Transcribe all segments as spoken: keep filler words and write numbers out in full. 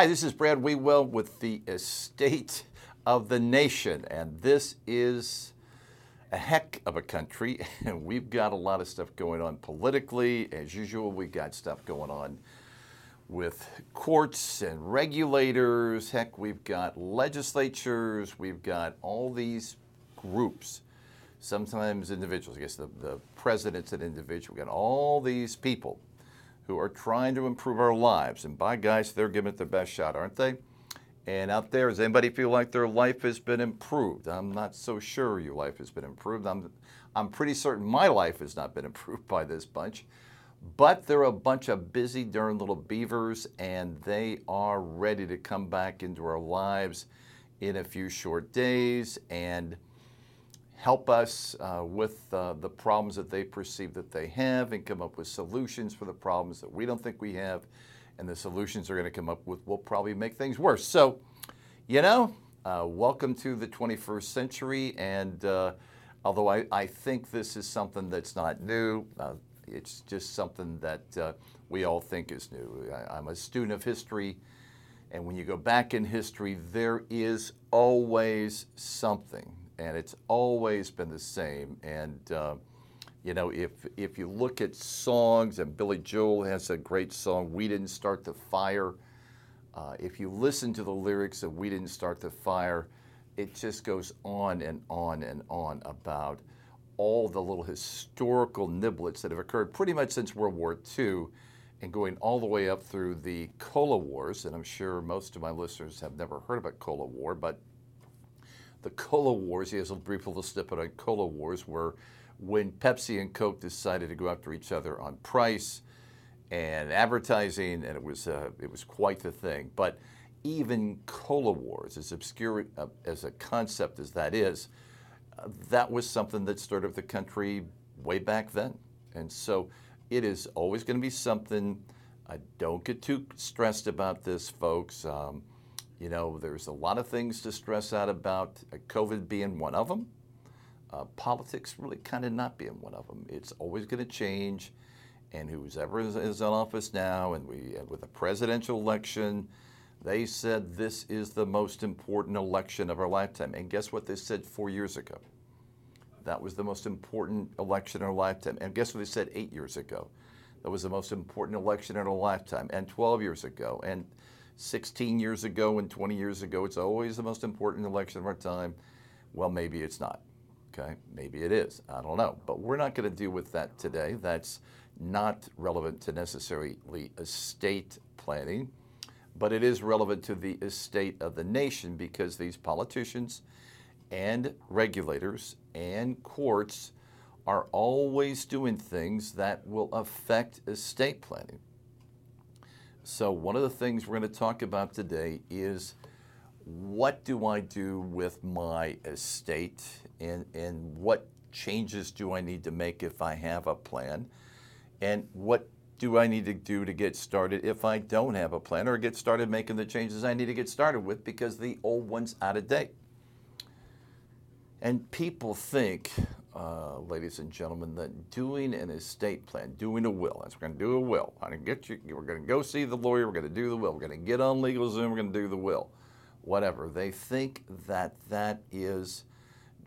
Hi, this is Brad Wiewel with the Estate of the Nation, and this is a heck of a country, and we've got a lot of stuff going on politically. As usual, we've got stuff going on with courts and regulators. Heck, we've got legislatures. We've got all these groups, sometimes individuals. I guess the, the president's an individual. We've got all these people who are trying to improve our lives. And by guys, they're giving it their best shot, aren't they? And out there, does anybody feel like their life has been improved? I'm not so sure your life has been improved. I'm, I'm pretty certain my life has not been improved by this bunch. But they're a bunch of busy darn little beavers, and they are ready to come back into our lives in a few short days and help us uh, with uh, the problems that they perceive that they have, and come up with solutions for the problems that we don't think we have, and the solutions they're going to come up with will probably make things worse. So, you know, uh, welcome to the twenty-first century, and uh, although I, I think this is something that's not new, uh, it's just something that uh, we all think is new. I, I'm a student of history, and when you go back in history, there is always something. And it's always been the same. And, uh, you know, if if you look at songs, and Billy Joel has a great song, We Didn't Start the Fire. Uh, if you listen to the lyrics of We Didn't Start the Fire, it just goes on and on and on about all the little historical niblets that have occurred pretty much since World War Two and going all the way up through the Cola Wars. And I'm sure most of my listeners have never heard about Cola War, but the Cola Wars, he has a brief little snippet on Cola Wars, where when Pepsi and Coke decided to go after each other on price and advertising, and it was uh, it was quite the thing. But even Cola Wars, as obscure uh, as a concept as that is, uh, that was something that started the country way back then. And so it is always going to be something. Uh, don't get too stressed about this, folks. Um, You know, there's a lot of things to stress out about, uh, COVID being one of them. Uh, politics really kind of not being one of them. It's always going to change. And whoever is, is in office now, and we and with the presidential election, they said this is the most important election of our lifetime. And guess what they said four years ago? That was the most important election in our lifetime. And guess what they said eight years ago? That was the most important election in our lifetime. And twelve years ago. And sixteen years ago and twenty years ago, it's always the most important election of our time. Well, maybe it's not, okay? Maybe it is, I don't know. But we're not gonna deal with that today. That's not relevant to necessarily estate planning, but it is relevant to the estate of the nation, because these politicians and regulators and courts are always doing things that will affect estate planning. So one of the things we're going to talk about today is, what do I do with my estate, and, and what changes do I need to make if I have a plan, and what do I need to do to get started if I don't have a plan, or get started making the changes I need to get started with because the old one's out of date. And people think, Uh, ladies and gentlemen, that doing an estate plan, doing a will, that's we're going to do a will. I'm going to get you, we're going to go see the lawyer, we're going to do the will, we're going to get on LegalZoom, we're going to do the will, whatever. They think that that is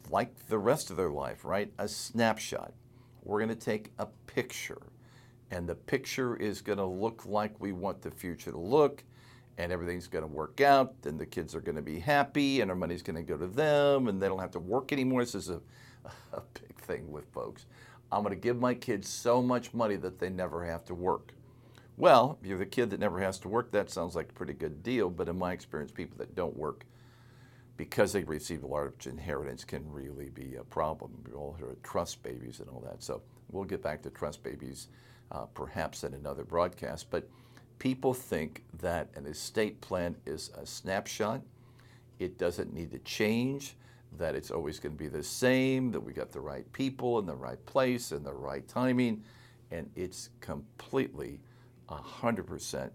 like the rest of their life, right? A snapshot. We're going to take a picture, and the picture is going to look like we want the future to look, and everything's going to work out, and the kids are going to be happy, and our money's going to go to them, and they don't have to work anymore. This is a a big thing with folks. I'm going to give my kids so much money that they never have to work. Well, if you're the kid that never has to work, that sounds like a pretty good deal. But in my experience, people that don't work because they receive a large inheritance can really be a problem. We all hear of trust babies and all that. So we'll get back to trust babies uh, perhaps in another broadcast. But people think that an estate plan is a snapshot. It doesn't need to change, that it's always going to be the same, that we got the right people in the right place and the right timing, and it's completely one hundred percent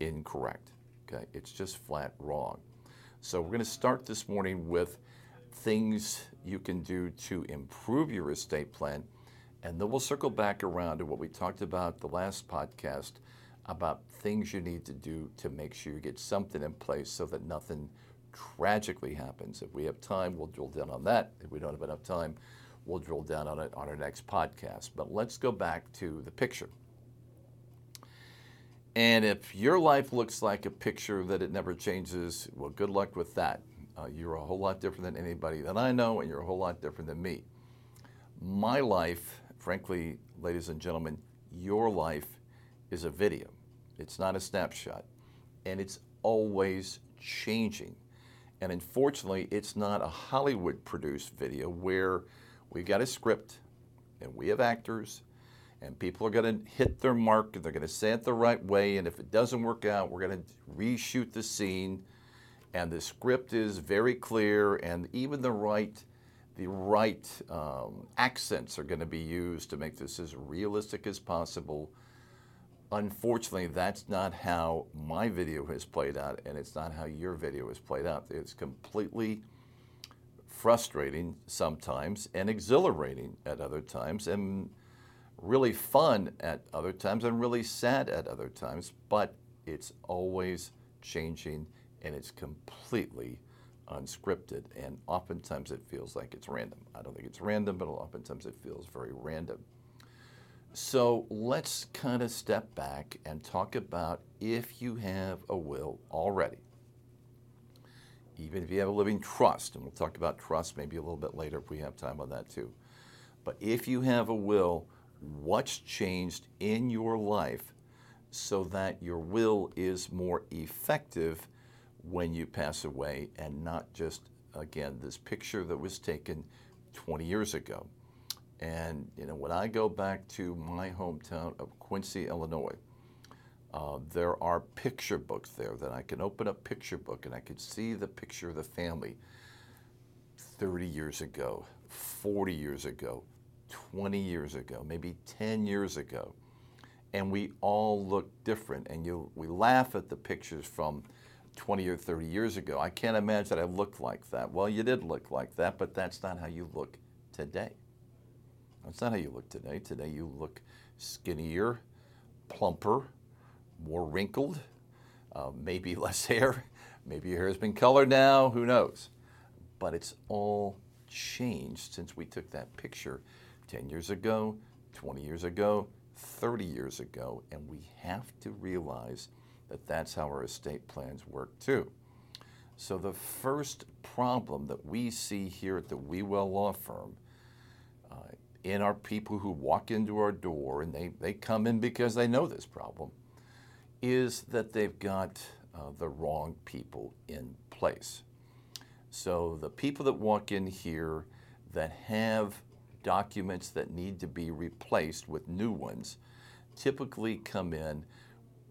incorrect, okay? It's just flat wrong. So we're going to start this morning with things you can do to improve your estate plan, and then we'll circle back around to what we talked about the last podcast about things you need to do to make sure you get something in place so that nothing tragically happens. If we have time, we'll drill down on that. If we don't have enough time, we'll drill down on it on our next podcast. But let's go back to the picture. And if your life looks like a picture that it never changes, well, good luck with that. Uh, you're a whole lot different than anybody that I know, and you're a whole lot different than me. My life, frankly, ladies and gentlemen, your life is a video. It's not a snapshot, and it's always changing. And unfortunately, it's not a Hollywood-produced video where we've got a script and we have actors and people are going to hit their mark and they're going to say it the right way, and if it doesn't work out, we're going to reshoot the scene, and the script is very clear, and even the right the right um, accents are going to be used to make this as realistic as possible. Unfortunately, that's not how my video has played out, and it's not how your video has played out. It's completely frustrating sometimes and exhilarating at other times and really fun at other times and really sad at other times, but it's always changing and it's completely unscripted, and oftentimes it feels like it's random. I don't think it's random, but oftentimes it feels very random. So let's kind of step back and talk about if you have a will already. Even if you have a living trust, and we'll talk about trust maybe a little bit later if we have time on that too. But if you have a will, what's changed in your life so that your will is more effective when you pass away and not just, again, this picture that was taken twenty years ago. And, you know, when I go back to my hometown of Quincy, Illinois, uh, there are picture books there that I can open up picture book and I can see the picture of the family thirty years ago, forty years ago, twenty years ago, maybe ten years ago. And we all look different. And you, we laugh at the pictures from twenty or thirty years ago. I can't imagine I looked like that. Well, you did look like that, but that's not how you look today. That's not how you look today. Today you look skinnier, plumper, more wrinkled, uh, maybe less hair. Maybe your hair's been colored now, who knows? But it's all changed since we took that picture ten years ago, twenty years ago, thirty years ago, and we have to realize that that's how our estate plans work too. So the first problem that we see here at the WeWell Law Firm uh, in our people who walk into our door, and they, they come in because they know this problem, is that they've got uh, the wrong people in place. So the people that walk in here that have documents that need to be replaced with new ones typically come in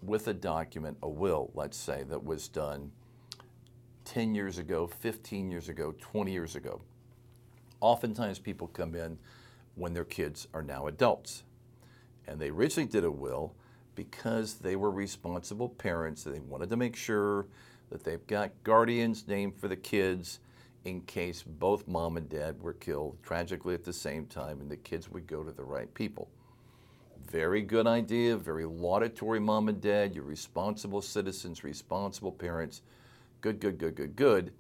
with a document, a will, let's say, that was done ten years ago, fifteen years ago, twenty years ago. Oftentimes people come in when their kids are now adults. And they originally did a will because they were responsible parents and they wanted to make sure that they've got guardians named for the kids in case both mom and dad were killed tragically at the same time and the kids would go to the right people. Very good idea, very laudatory mom and dad, you're responsible citizens, responsible parents. Good, good, good, good, good.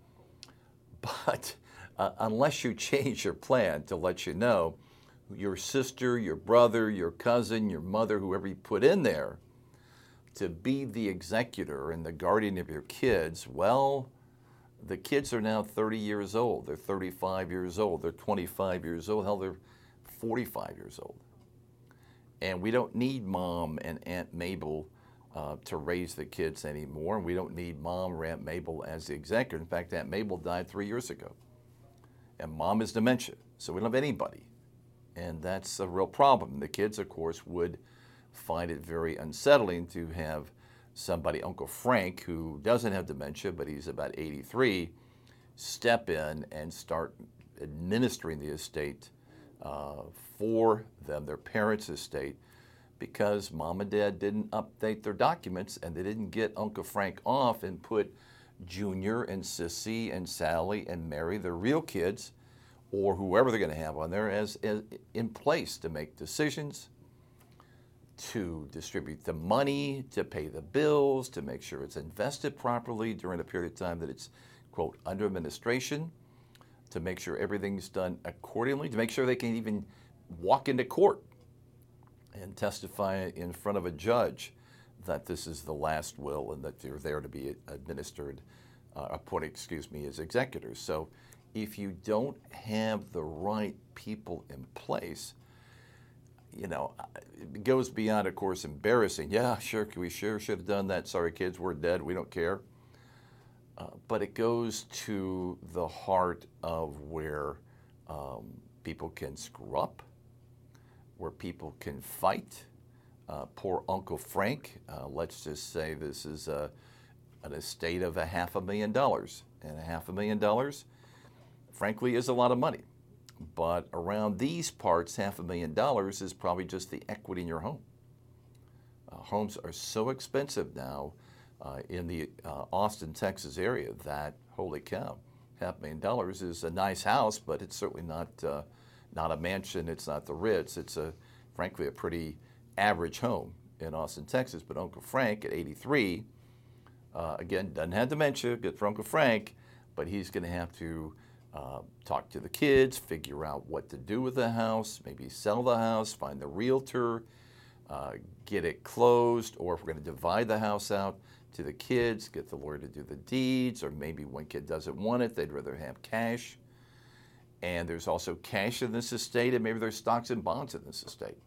But uh, unless you change your plan to let you know your sister, your brother, your cousin, your mother, whoever you put in there to be the executor and the guardian of your kids, well, the kids are now thirty years old, they're thirty-five years old, they're twenty-five years old, hell, they're forty-five years old. And we don't need Mom and Aunt Mabel uh, to raise the kids anymore, and we don't need Mom or Aunt Mabel as the executor. In fact, Aunt Mabel died three years ago, and Mom has dementia, so we don't have anybody. And that's a real problem. The kids, of course, would find it very unsettling to have somebody, Uncle Frank, who doesn't have dementia, but he's about eighty-three, step in and start administering the estate uh, for them, their parents' estate, because Mom and Dad didn't update their documents and they didn't get Uncle Frank off and put Junior and Sissy and Sally and Mary, their real kids, or whoever they're going to have on there as, as in place to make decisions, to distribute the money, to pay the bills, to make sure it's invested properly during a period of time that it's, quote, under administration, to make sure everything's done accordingly, to make sure they can even walk into court and testify in front of a judge that this is the last will and that they're there to be administered, uh, appointed, excuse me, as executors. So if you don't have the right people in place, you know, it goes beyond, of course, embarrassing. Yeah, sure, we sure should have done that. Sorry, kids, we're dead. We don't care. Uh, but it goes to the heart of where um, people can screw up, where people can fight. Uh, poor Uncle Frank, uh, let's just say this is a, an estate of a half a million dollars. And a half a million dollars, frankly, is a lot of money. But around these parts, half a million dollars is probably just the equity in your home. Uh, homes are so expensive now uh, in the uh, Austin, Texas area that, holy cow, half a million dollars is a nice house, but it's certainly not uh, not a mansion. It's not the Ritz. It's, a, frankly, a pretty average home in Austin, Texas. But Uncle Frank at eighty-three, uh, again, doesn't have dementia, good for Uncle Frank, but he's going to have to Uh, talk to the kids, figure out what to do with the house, maybe sell the house, find the realtor, uh, get it closed, or if we're going to divide the house out to the kids, get the lawyer to do the deeds, or maybe one kid doesn't want it, they'd rather have cash. And there's also cash in this estate, and maybe there's stocks and bonds in this estate.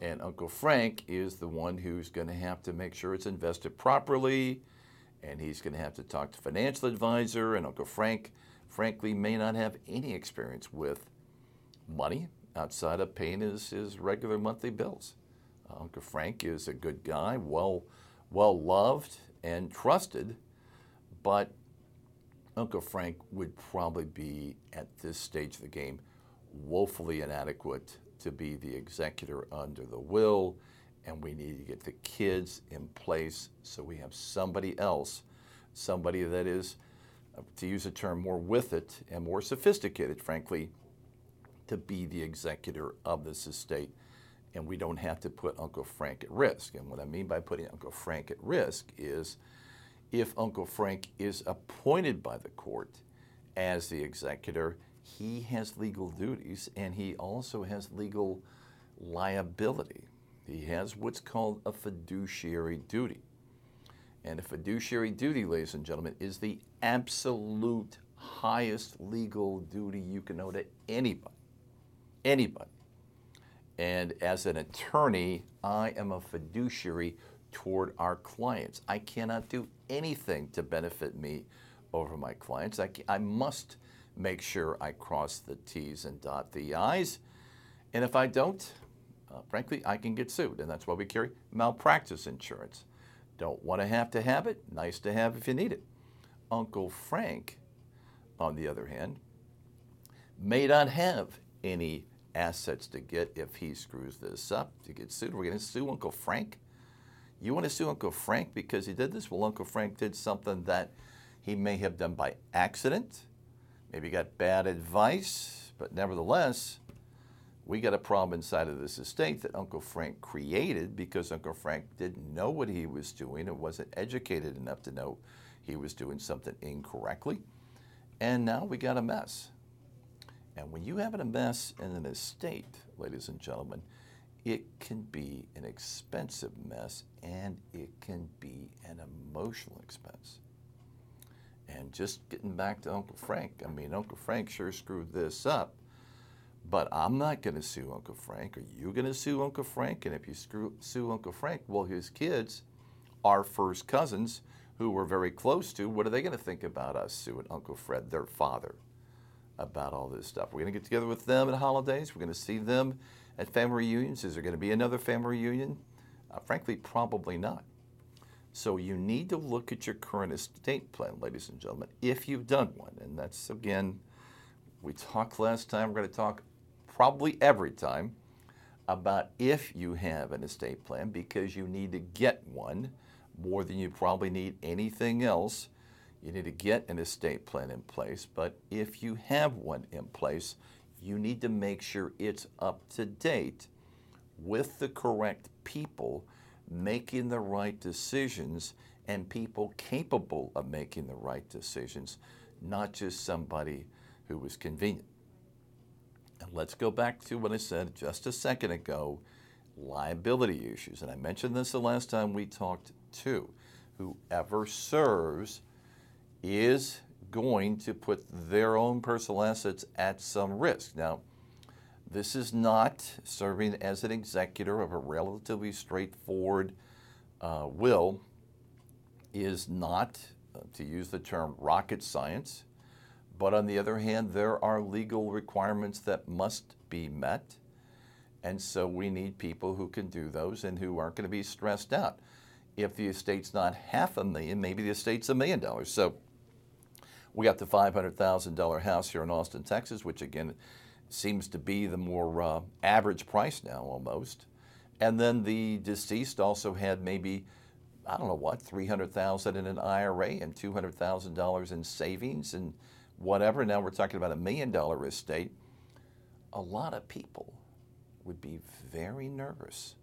And Uncle Frank is the one who's going to have to make sure it's invested properly, and he's going to have to talk to financial advisor, and Uncle Frank frankly may not have any experience with money outside of paying his, his regular monthly bills. Uh, Uncle Frank is a good guy, well, well loved and trusted, but Uncle Frank would probably be, at this stage of the game, woefully inadequate to be the executor under the will, and we need to get the kids in place so we have somebody else, somebody that is, to use a term, more with it and more sophisticated, frankly, to be the executor of this estate. And we don't have to put Uncle Frank at risk. And what I mean by putting Uncle Frank at risk is if Uncle Frank is appointed by the court as the executor, he has legal duties and he also has legal liability. He has what's called a fiduciary duty. And a fiduciary duty, ladies and gentlemen, is the absolute highest legal duty you can owe to anybody, anybody. And as an attorney, I am a fiduciary toward our clients. I cannot do anything to benefit me over my clients. I, I must make sure I cross the T's and dot the I's. And if I don't, uh, frankly, I can get sued. And that's why we carry malpractice insurance. Don't want to have to have it, nice to have if you need it. Uncle Frank, on the other hand, may not have any assets to get if he screws this up to get sued. We're going to sue Uncle Frank? You want to sue Uncle Frank because he did this? Well, Uncle Frank did something that he may have done by accident. Maybe got bad advice, but nevertheless, we got a problem inside of this estate that Uncle Frank created because Uncle Frank didn't know what he was doing and wasn't educated enough to know he was doing something incorrectly. And now we got a mess. And when you have a mess in an estate, ladies and gentlemen, it can be an expensive mess and it can be an emotional expense. And just getting back to Uncle Frank, I mean, Uncle Frank sure screwed this up. But I'm not going to sue Uncle Frank. Are you going to sue Uncle Frank? And if you screw, sue Uncle Frank, well, his kids are first cousins who we're very close to. What are they going to think about us suing Uncle Fred, their father, about all this stuff? We're going to get together with them at holidays. We're going to see them at family reunions. Is there going to be another family reunion? Uh, frankly, probably not. So you need to look at your current estate plan, ladies and gentlemen, if you've done one. And that's, again, we talked last time. We're going to talk probably every time about if you have an estate plan, because you need to get one more than you probably need anything else. You need to get an estate plan in place, but if you have one in place, you need to make sure it's up to date with the correct people making the right decisions and people capable of making the right decisions, not just somebody who was convenient. And let's go back to what I said just a second ago, liability issues. And I mentioned this the last time we talked too. Whoever serves is going to put their own personal assets at some risk. Now, this is not serving as an executor of a relatively straightforward uh, will, is not, uh, to use the term, rocket science. But on the other hand, there are legal requirements that must be met. And so we need people who can do those and who aren't going to be stressed out. If the estate's not half a million, maybe the estate's a million dollars. So we got the five hundred thousand dollars house here in Austin, Texas, which again seems to be the more uh, average price now almost. And then the deceased also had maybe, I don't know what, three hundred thousand dollars in an I R A and two hundred thousand dollars in savings and whatever. Now we're talking about a million dollar estate. A lot of people would be very nervous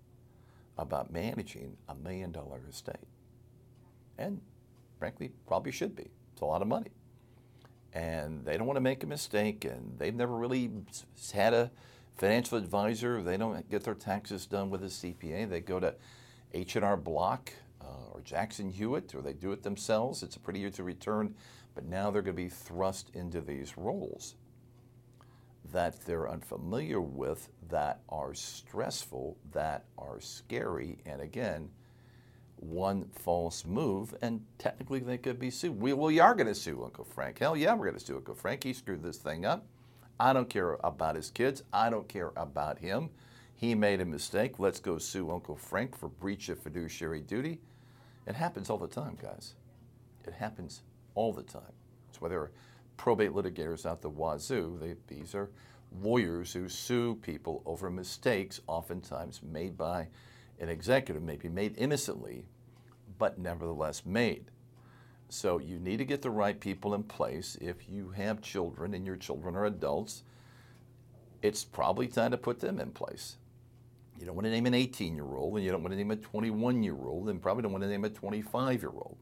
about managing a million dollar estate. And frankly, probably should be. It's a lot of money. And they don't want to make a mistake, and they've never really had a financial advisor. They don't get their taxes done with a C P A. They go to H and R Block uh, or Jackson Hewitt, or they do it themselves. It's a pretty easy return, but now they're going to be thrust into these roles that they're unfamiliar with, that are stressful, that are scary, and again, one false move, and technically they could be sued. We, we are going to sue Uncle Frank. Hell yeah, we're going to sue Uncle Frank. He screwed this thing up. I don't care about his kids. I don't care about him. He made a mistake. Let's go sue Uncle Frank for breach of fiduciary duty. It happens all the time, guys. It happens all the time. That's why there are probate litigators out the wazoo. They, these are lawyers who sue people over mistakes, oftentimes made by an executive, maybe made innocently, but nevertheless made. So you need to get the right people in place. If you have children and your children are adults, it's probably time to put them in place. You don't want to name an eighteen-year-old, and you don't want to name a twenty-one-year-old, and probably don't want to name a twenty-five-year-old.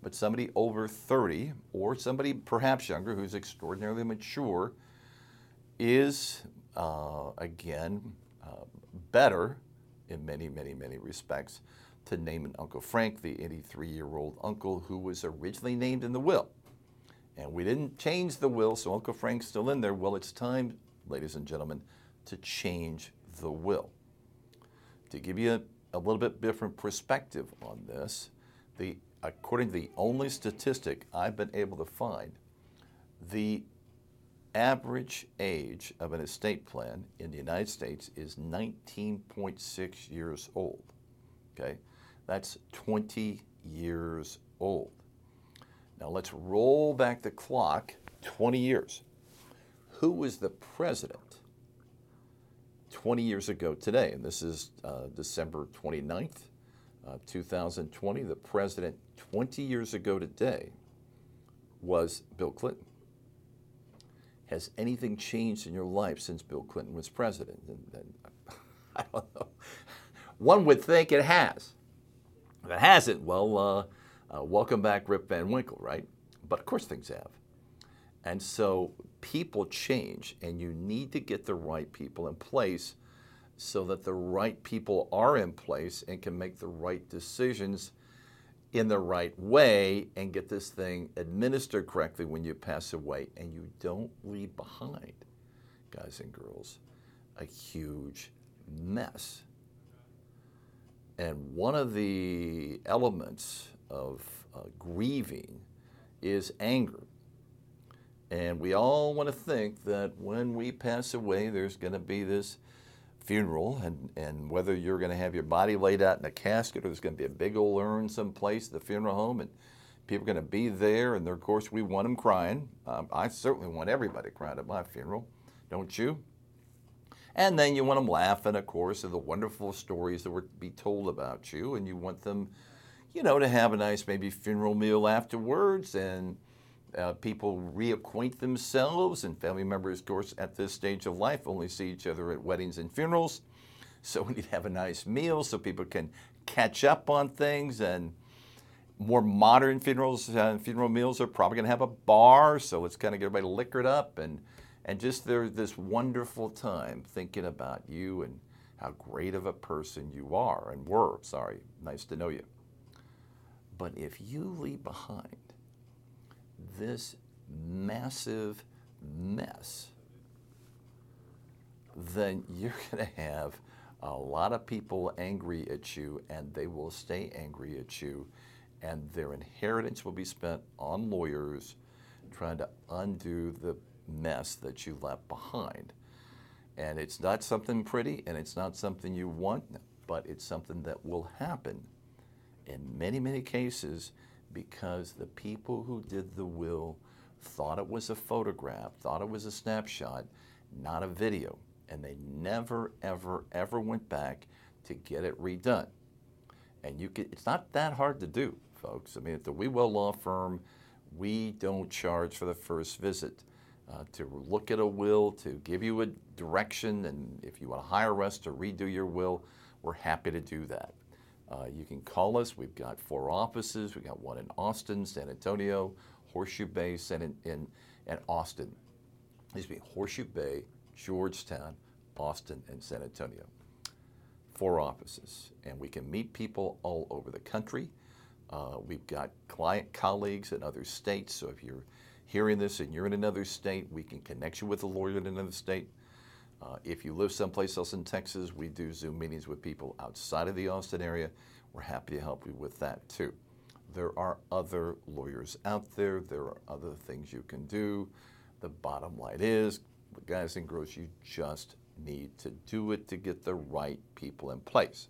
But somebody over thirty, or somebody perhaps younger who's extraordinarily mature, is, uh, again, uh, better in many, many, many respects to name an Uncle Frank, the eighty-three-year-old uncle who was originally named in the will. And we didn't change the will, so Uncle Frank's still in there. Well, it's time, ladies and gentlemen, to change the will. To give you a, a little bit different perspective on this, the according to the only statistic I've been able to find, the average age of an estate plan in the United States is nineteen point six years old, okay? That's twenty years old. Now let's roll back the clock twenty years. Who was the president twenty years ago today? And this is uh, December twenty-ninth, uh, two thousand twenty. The president twenty years ago today was Bill Clinton. Has anything changed in your life since Bill Clinton was president? And, and, I don't know. One would think it has. If it hasn't, well, uh, uh, welcome back Rip Van Winkle, right? But of course things have. And so people change, and you need to get the right people in place so that the right people are in place and can make the right decisions in the right way and get this thing administered correctly when you pass away, and you don't leave behind, guys and girls, a huge mess. And one of the elements of uh, grieving is anger. And we all want to think that when we pass away, there's going to be this funeral, and, and whether you're going to have your body laid out in a casket or there's going to be a big old urn someplace at the funeral home, and people are going to be there, and of course we want them crying. Um, I certainly want everybody crying at my funeral, don't you? And then you want them laughing, of course, at the wonderful stories that were be told about you, and you want them, you know, to have a nice maybe funeral meal afterwards, and uh, people reacquaint themselves, and family members, of course, at this stage of life only see each other at weddings and funerals. so we need to have a nice meal so people can catch up on things. And more modern funerals, uh, funeral meals are probably going to have a bar, so it's going to get everybody liquored up, and and just there's this wonderful time thinking about you and how great of a person you are and were. Sorry, nice to know you. But if you leave behind this massive mess, then you're going to have a lot of people angry at you, and they will stay angry at you, and their inheritance will be spent on lawyers trying to undo the mess that you left behind. And it's not something pretty, and it's not something you want, but it's something that will happen in many, many cases, because the people who did the will thought it was a photograph, thought it was a snapshot, not a video. And they never, ever, ever went back to get it redone. And you can, it's not that hard to do, folks. I mean, at the WeWell Law Firm, we don't charge for the first visit. Uh, to look at a will, to give you a direction, and if you want to hire us to redo your will, we're happy to do that. Uh, you can call us. We've got four offices. We've got one in Austin, San Antonio, Horseshoe Bay, and in, in, in Austin. Excuse me, Horseshoe Bay, Georgetown, Austin, and San Antonio. Four offices. And we can meet people all over the country. Uh, we've got client colleagues in other states, so if you're hearing this and you're in another state, we can connect you with a lawyer in another state. Uh, if you live someplace else in Texas, we do Zoom meetings with people outside of the Austin area. We're happy to help you with that too. There are other lawyers out there. There are other things you can do. The bottom line is, guys and girls, you just need to do it to get the right people in place.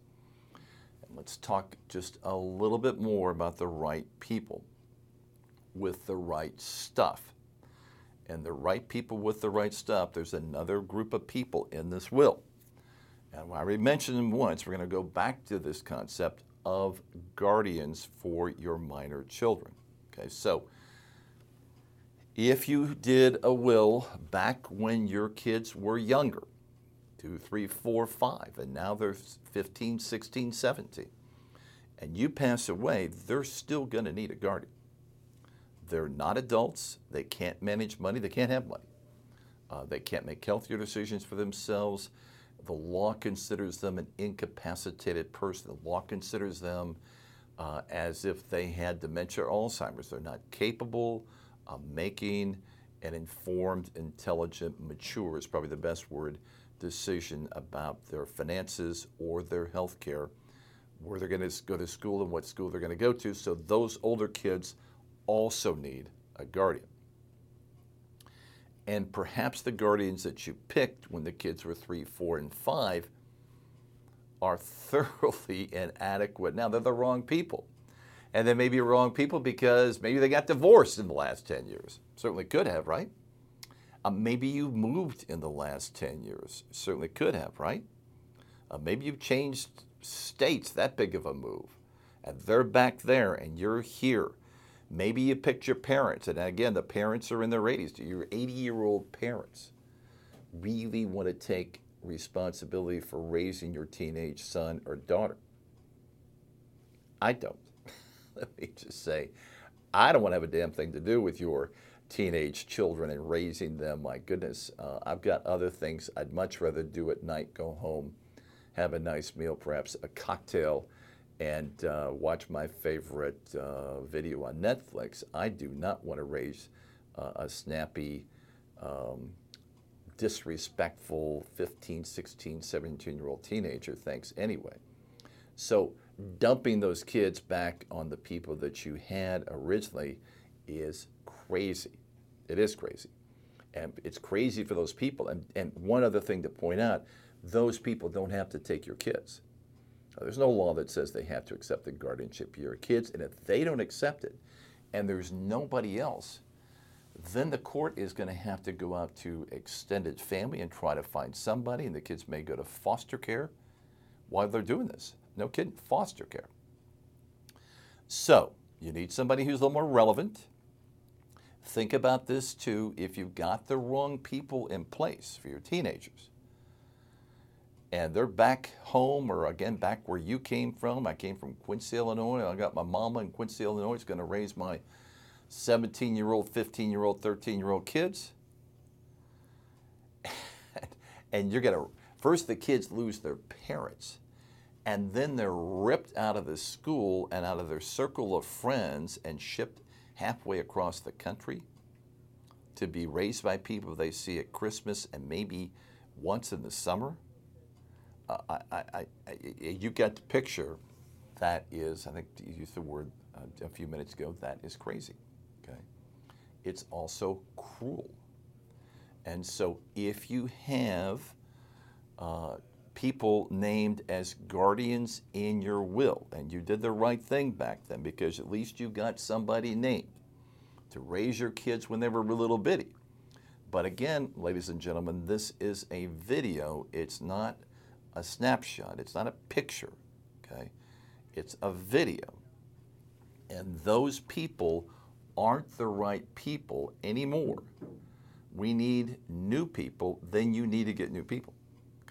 And let's talk just a little bit more about the right people with the right stuff. And the right people with the right stuff, there's another group of people in this will. And I already mentioned them once. We're going to go back to this concept of guardians for your minor children. Okay, so if you did a will back when your kids were younger, two, three, four, five, and now they're fifteen, sixteen, seventeen, and you pass away, they're still going to need a guardian. They're not adults. They can't manage money. They can't have money. Uh, they can't make healthier decisions for themselves. The law considers them an incapacitated person. The law considers them uh, as if they had dementia or Alzheimer's. They're not capable of making an informed, intelligent, mature, is probably the best word, decision about their finances or their health care, where they're going to go to school and what school they're going to go to. So those older kids also need a guardian. And perhaps the guardians that you picked when the kids were three, four, and five are thoroughly inadequate. Now, they're the wrong people. And they may be wrong people because maybe they got divorced in the last ten years. Certainly could have, right? Uh, maybe you moved in the last ten years. Certainly could have, right? Uh, maybe you've changed states, that big of a move. And they're back there and you're here. Maybe you picked your parents, and again, the parents are in their eighties. Your eighty-year-old parents really want to take responsibility for raising your teenage son or daughter. I don't. Let me just say, I don't want to have a damn thing to do with your teenage children and raising them. My goodness, uh, I've got other things I'd much rather do at night, go home, have a nice meal, perhaps a cocktail, and uh, watch my favorite uh, video on Netflix. I do not want to raise uh, a snappy, um, disrespectful fifteen, sixteen, seventeen-year-old teenager, thanks anyway. So dumping those kids back on the people that you had originally is crazy. It is crazy. And it's crazy for those people. And, and one other thing to point out, those people don't have to take your kids. There's no law that says they have to accept the guardianship of your kids, and if they don't accept it and there's nobody else, then the court is going to have to go out to extended family and try to find somebody, and the kids may go to foster care while they're doing this. No kidding, foster care. So you need somebody who's a little more relevant. Think about this too, if you've got the wrong people in place for your teenagers. and they're back home, or again, back where you came from. I came from Quincy, Illinois. I got my mama in Quincy, Illinois. She's going to raise my seventeen-year-old, fifteen-year-old, thirteen-year-old kids. And you're going to, first the kids lose their parents, and then they're ripped out of the school and out of their circle of friends and shipped halfway across the country to be raised by people they see at Christmas and maybe once in the summer. Uh, I, I, I, you get the picture. That is, I think you used the word uh, a few minutes ago, that is crazy, okay? It's also cruel. And so if you have uh, people named as guardians in your will, and you did the right thing back then because at least you got somebody named to raise your kids when they were a little bitty. But again, ladies and gentlemen, this is a video. It's not a snapshot. It's not a picture, okay? It's a video. And those people aren't the right people anymore. We need new people. Then you need to get new people,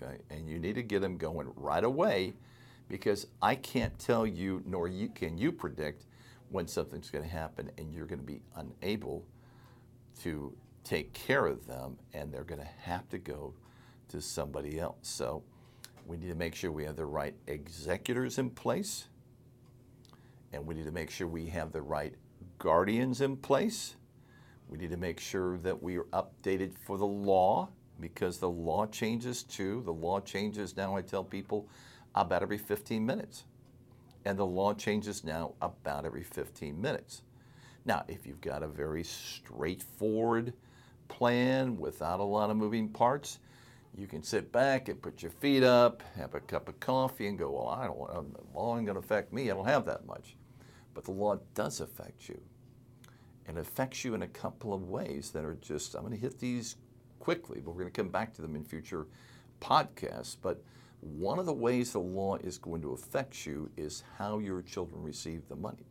okay? And you need to get them going right away, because I can't tell you, nor you can you predict when something's going to happen, and you're going to be unable to take care of them, and they're going to have to go to somebody else. So we need to make sure we have the right executors in place, and we need to make sure we have the right guardians in place. We need to make sure that we are updated for the law, because the law changes too. The law changes now, I tell people, about every fifteen minutes. And the law changes now about every fifteen minutes. Now, if you've got a very straightforward plan without a lot of moving parts, you can sit back and put your feet up, have a cup of coffee, and go, well, I don't, the law ain't going to affect me. I don't have that much. But the law does affect you. And it affects you in a couple of ways that are just, I'm going to hit these quickly, but we're going to come back to them in future podcasts. But one of the ways the law is going to affect you is how your children receive the money.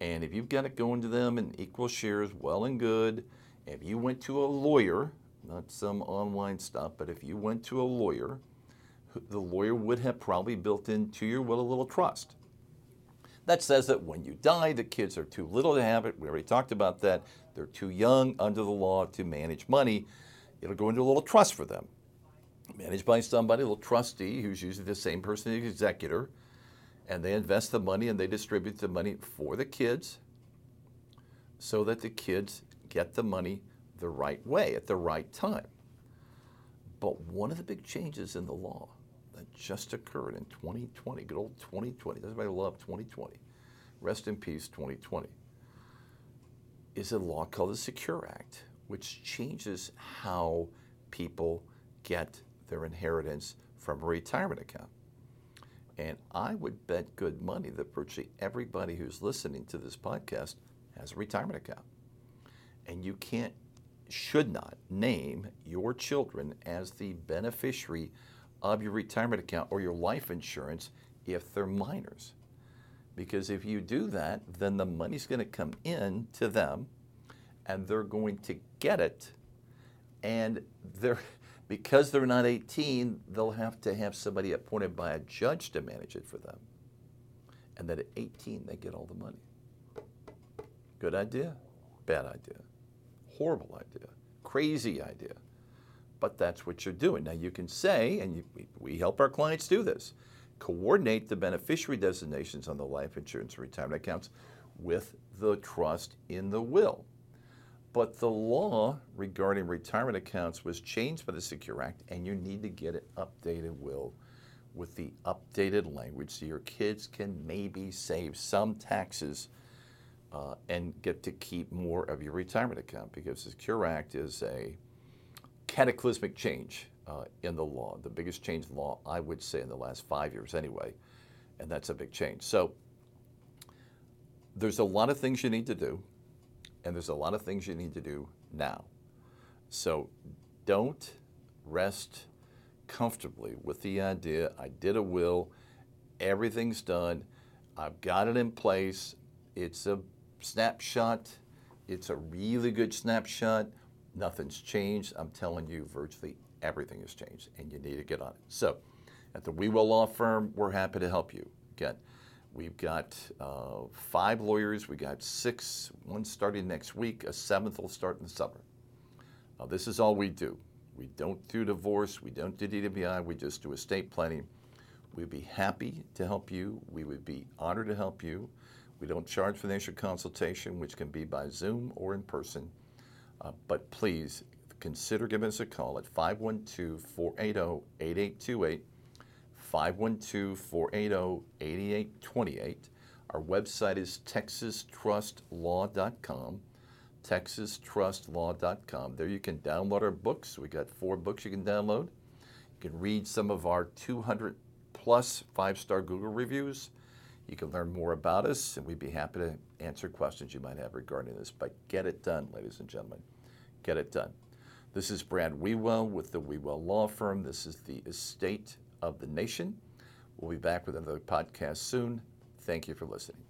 And if you've got it going to them in equal shares, well and good. If you went to a lawyer, not some online stuff, but if you went to a lawyer, the lawyer would have probably built into your will a little trust. That says that when you die, the kids are too little to have it. We already talked about that. They're too young under the law to manage money. It'll go into a little trust for them. Managed by somebody, a little trustee, who's usually the same person, the executor, and they invest the money and they distribute the money for the kids so that the kids get the money the right way at the right time. But one of the big changes in the law that just occurred in twenty twenty, good old twenty twenty, does everybody love twenty twenty? Rest in peace, twenty twenty, is a law called the SECURE Act, which changes how people get their inheritance from a retirement account. And I would bet good money that virtually everybody who's listening to this podcast has a retirement account. And you can't should not name your children as the beneficiary of your retirement account or your life insurance if they're minors. Because if you do that, then the money's going to come in to them and they're going to get it. And they're, because they're not eighteen, they'll have to have somebody appointed by a judge to manage it for them. And then at eighteen, they get all the money. Good idea? Bad idea. Horrible idea, crazy idea, but that's what you're doing. Now you can say, and you, we, we help our clients do this, coordinate the beneficiary designations on the life insurance retirement accounts with the trust in the will. But the law regarding retirement accounts was changed by the SECURE Act, and you need to get an updated will with the updated language so your kids can maybe save some taxes Uh, and get to keep more of your retirement account, because the SECURE Act is a cataclysmic change uh, in the law, the biggest change in the law, I would say, in the last five years anyway, and that's a big change. So there's a lot of things you need to do, and there's a lot of things you need to do now. So don't rest comfortably with the idea, I did a will, everything's done, I've got it in place, it's a snapshot. It's a really good snapshot. Nothing's changed. I'm telling you, virtually everything has changed, and you need to get on it. So at the WeWell Law Firm, we're happy to help you. Again, we've got uh, five lawyers. We've got six. One starting next week. A seventh will start in the summer. Uh, this is all we do. We don't do divorce. We don't do D W I. We just do estate planning. We'd be happy to help you. We would be honored to help you. We don't charge for the initial consultation, which can be by Zoom or in person. Uh, but please consider giving us a call at five one two, four eight zero, eight eight two eight, five one two, four eight zero, eight eight two eight. Our website is texas trust law dot com, texas trust law dot com. There you can download our books. We got four books you can download. You can read some of our two hundred plus five-star Google reviews. You can learn more about us, and we'd be happy to answer questions you might have regarding this. But get it done, ladies and gentlemen. Get it done. This is Brad Wiewel with the Wiewel Law Firm. This is the Estate of the Nation. We'll be back with another podcast soon. Thank you for listening.